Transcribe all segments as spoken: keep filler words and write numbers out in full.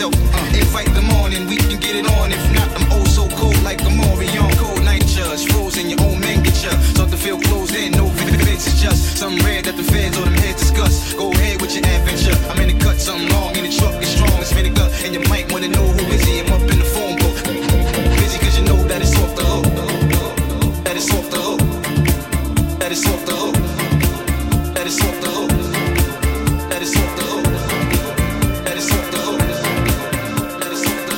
myself. Uh, invite them on and we can get it on. If not, I'm oh so cold like a Morion. Cold night judge, frozen, your own man get ya. Start to feel closed in, no fits, it's just something rare that the feds or them heads discuss. Go ahead with your adventure. I'm in the cut, something long in the truck, it's strong, it's vinegar. And you might wanna know who is he, I'm up in the phone book. Busy cause you know that it's off the hook. That it's off the hook. That it's off the hook. That it's off the hook. That it's off the hook. That it's off the hook. That it's off the hook.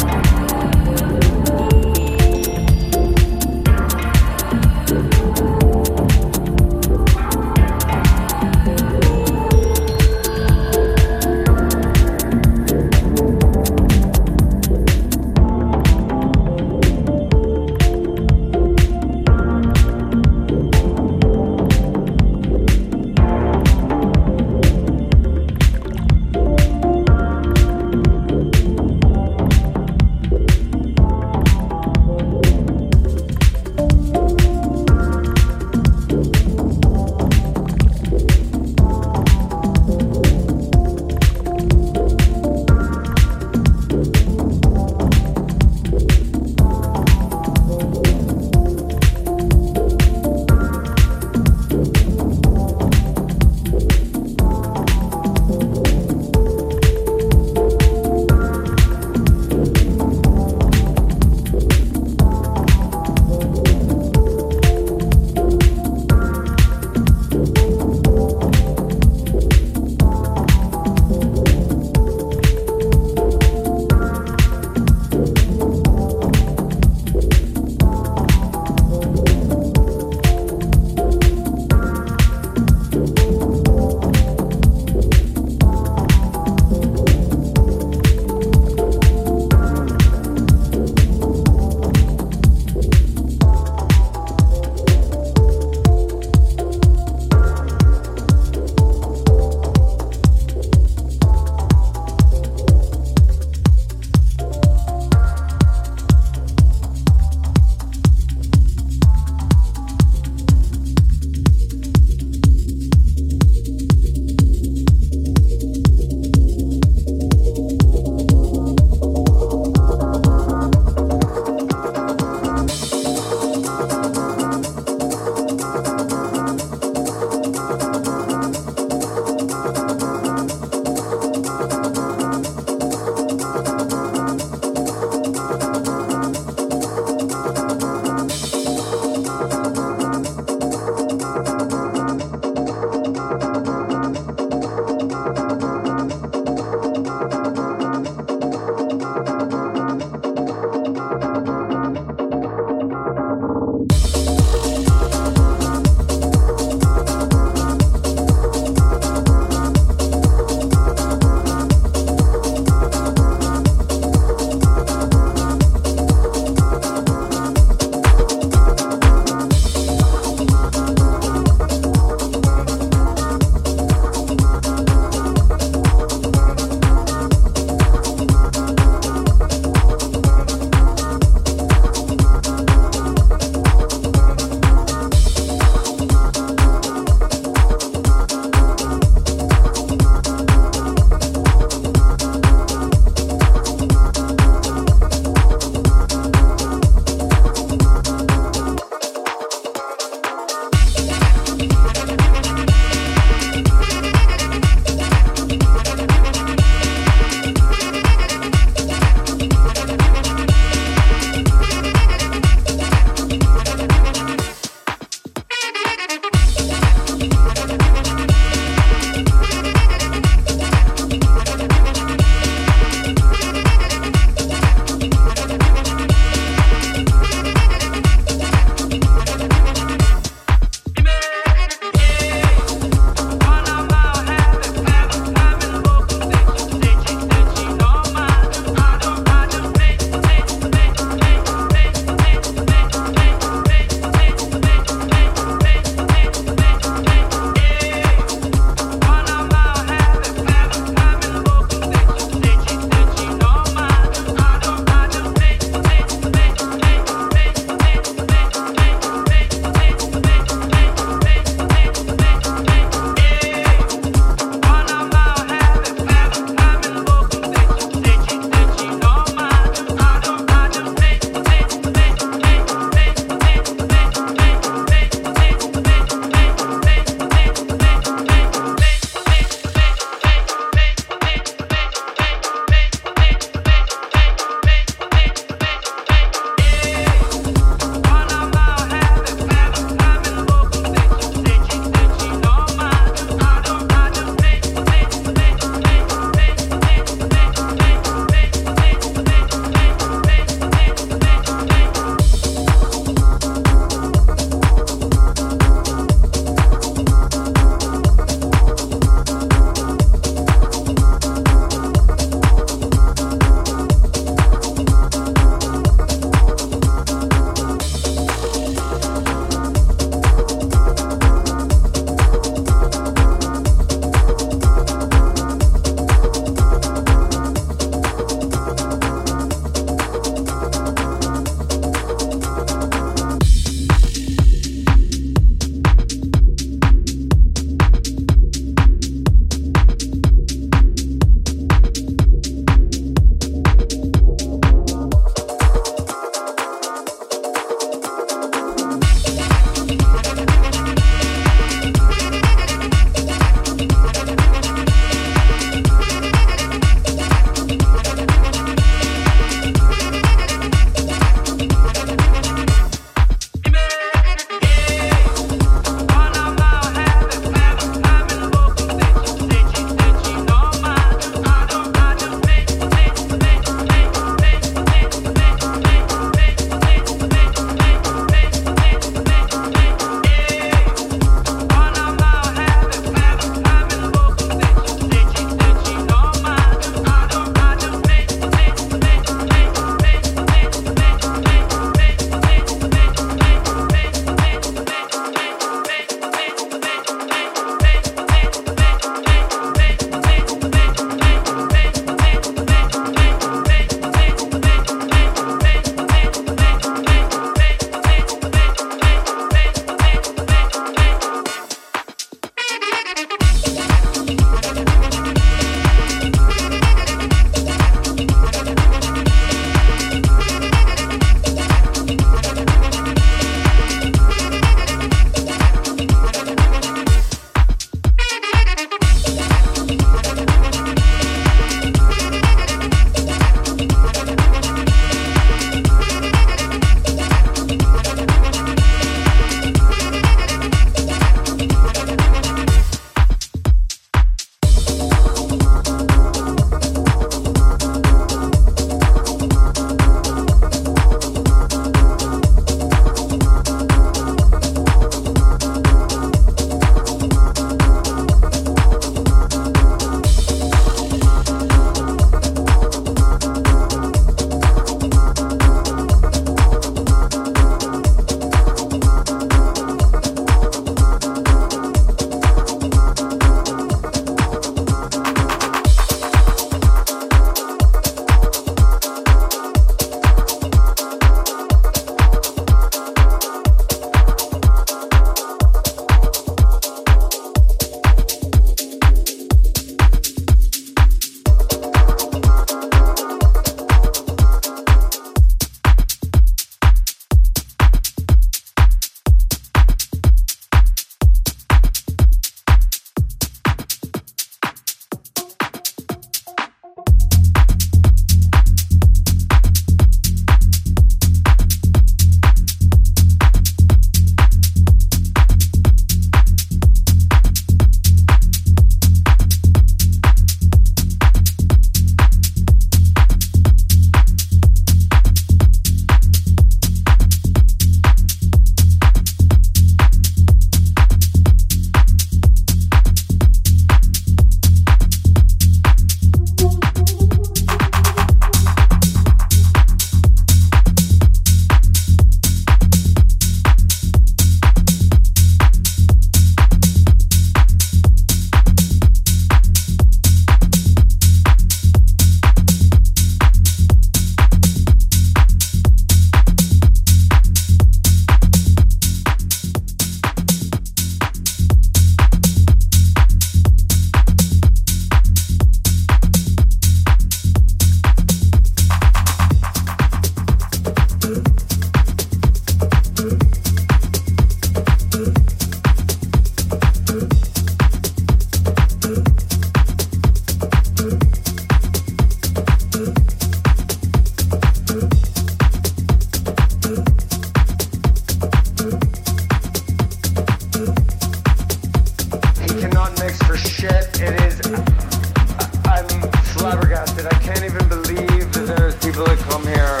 shit. It is, I'm flabbergasted. I can't even believe that there's people that come here.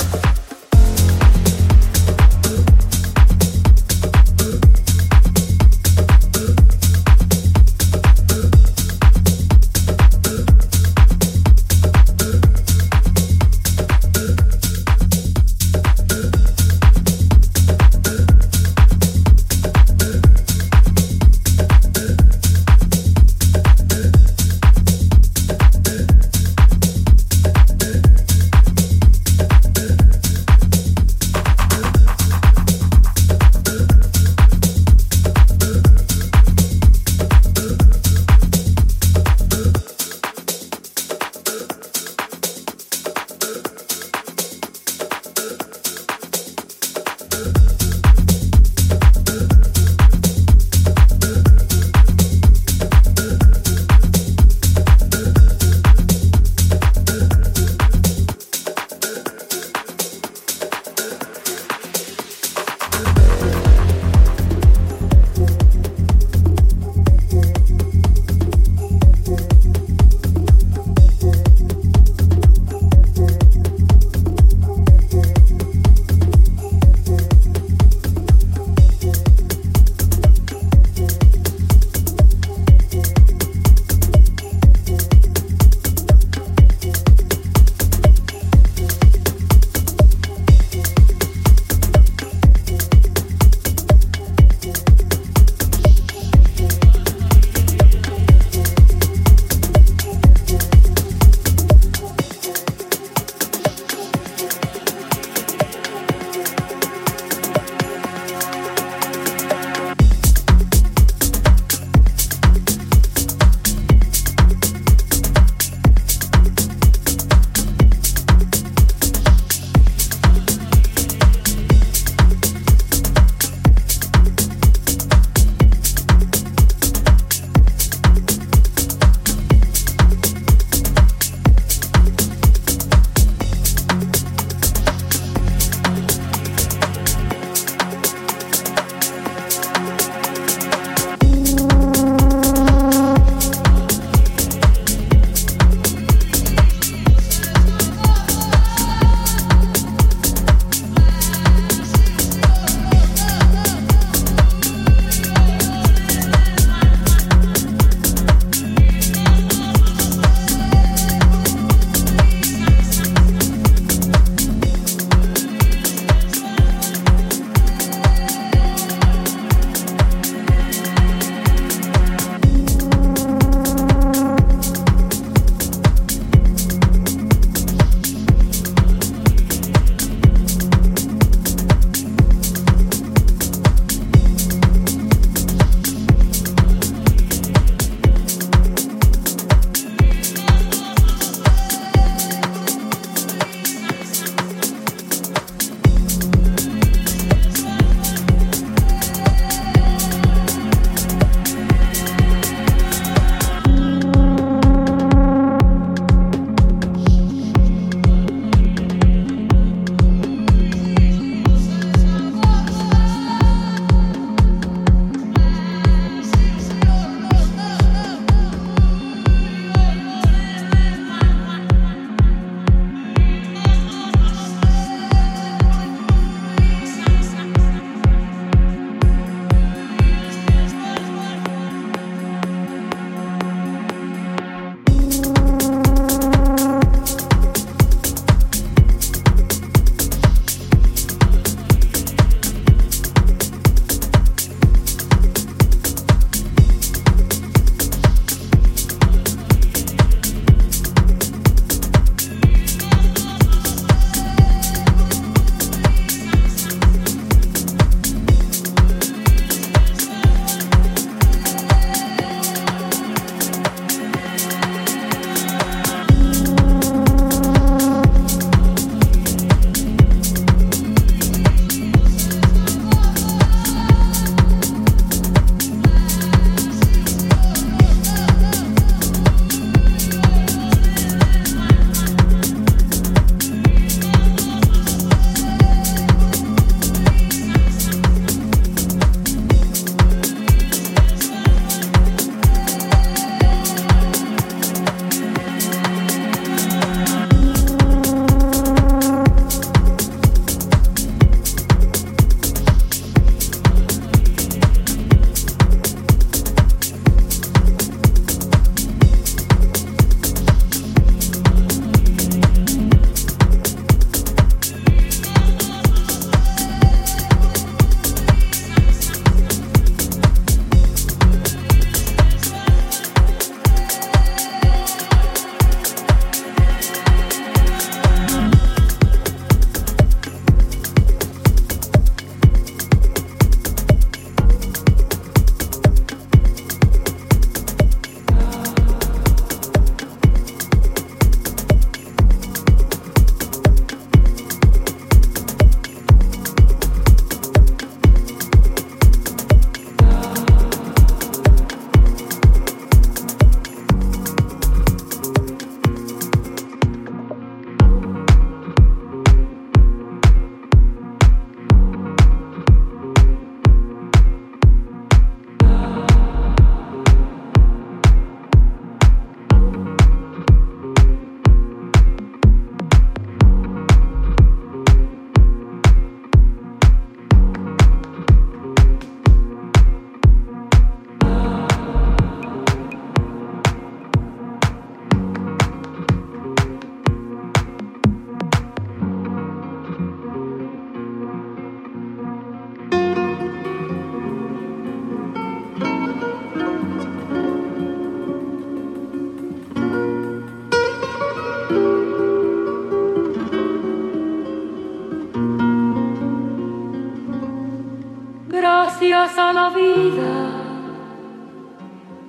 io sono viva,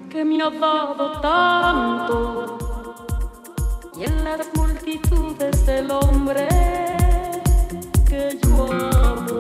che mi avvado tanto, y en las multitudes del hombre que yo amo.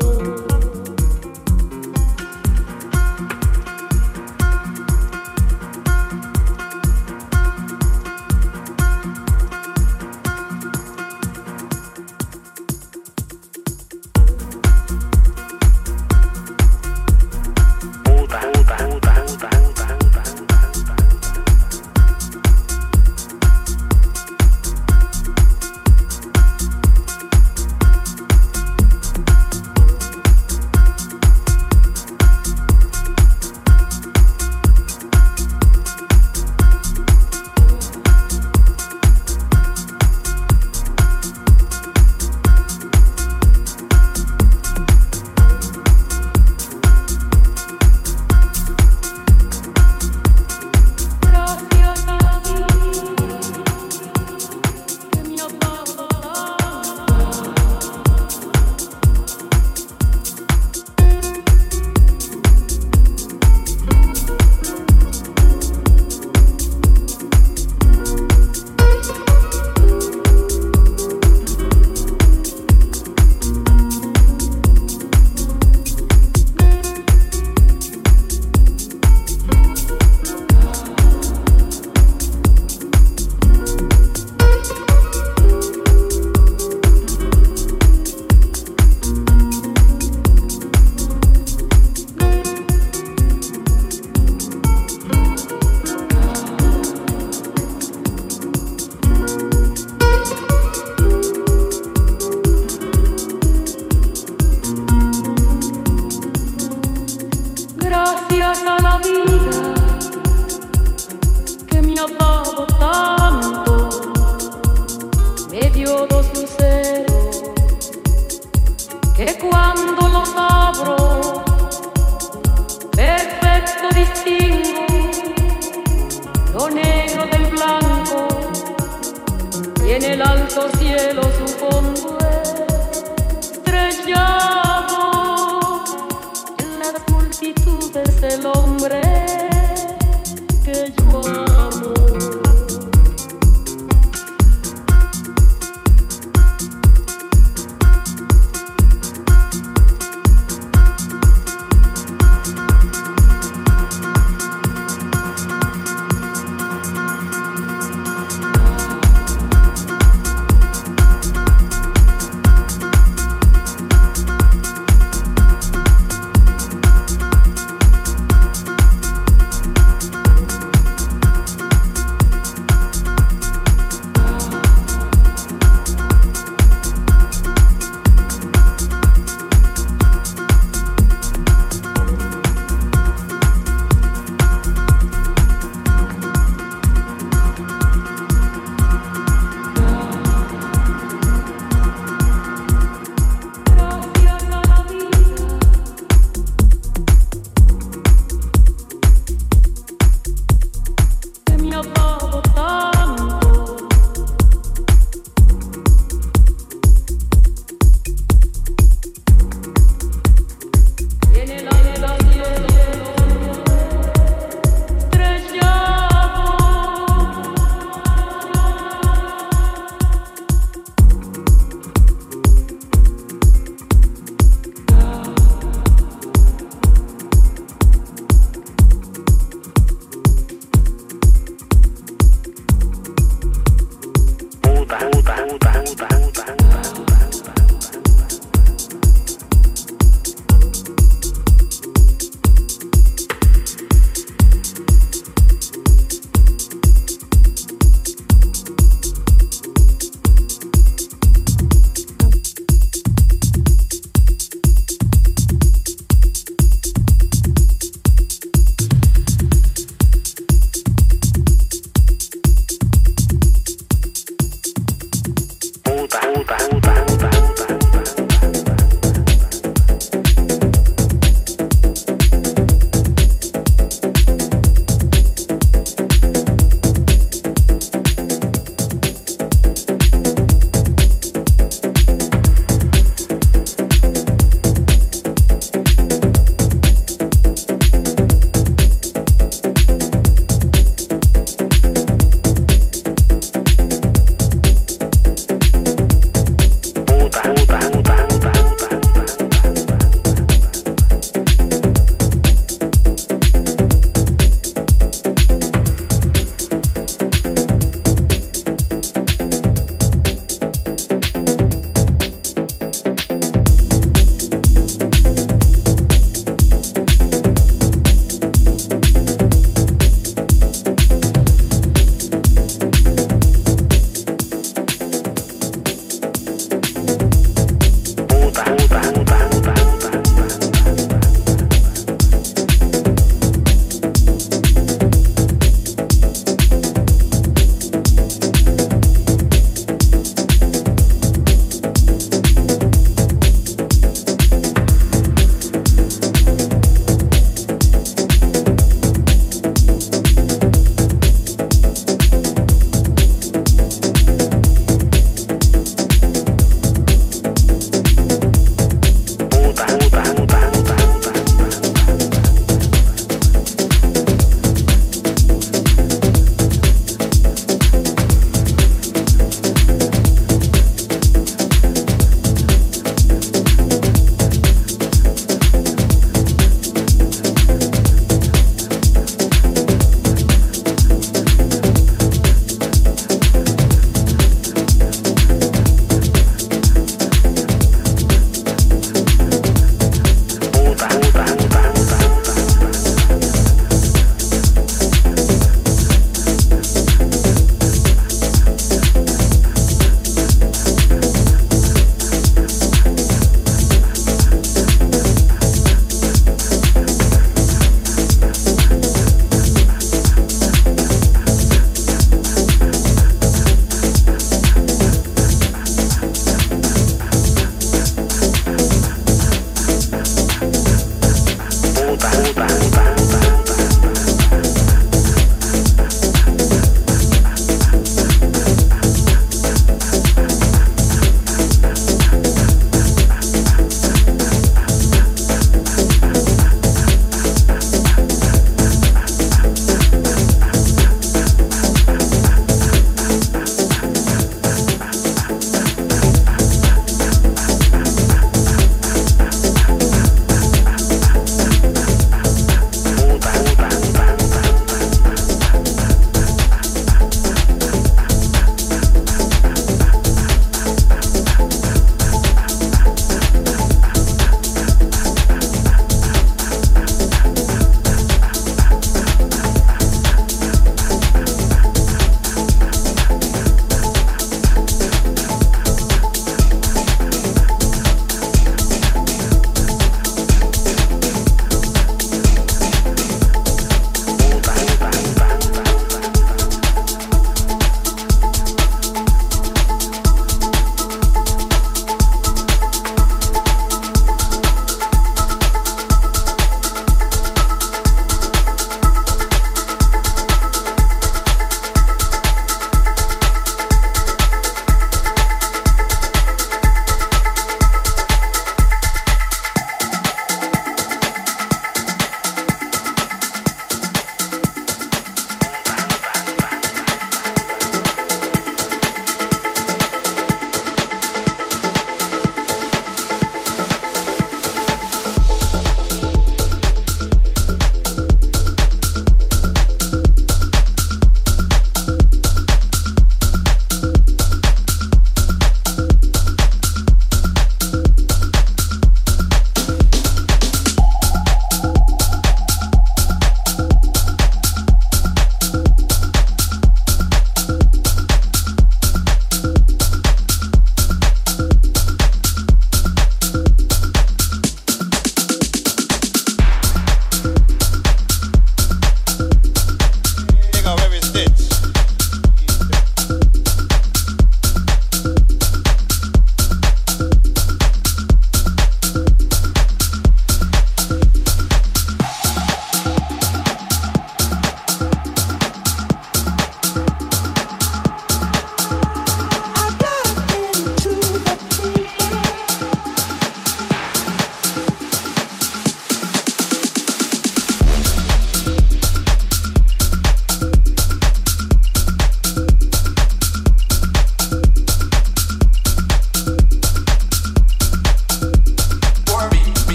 Puta, puta, puta, puta.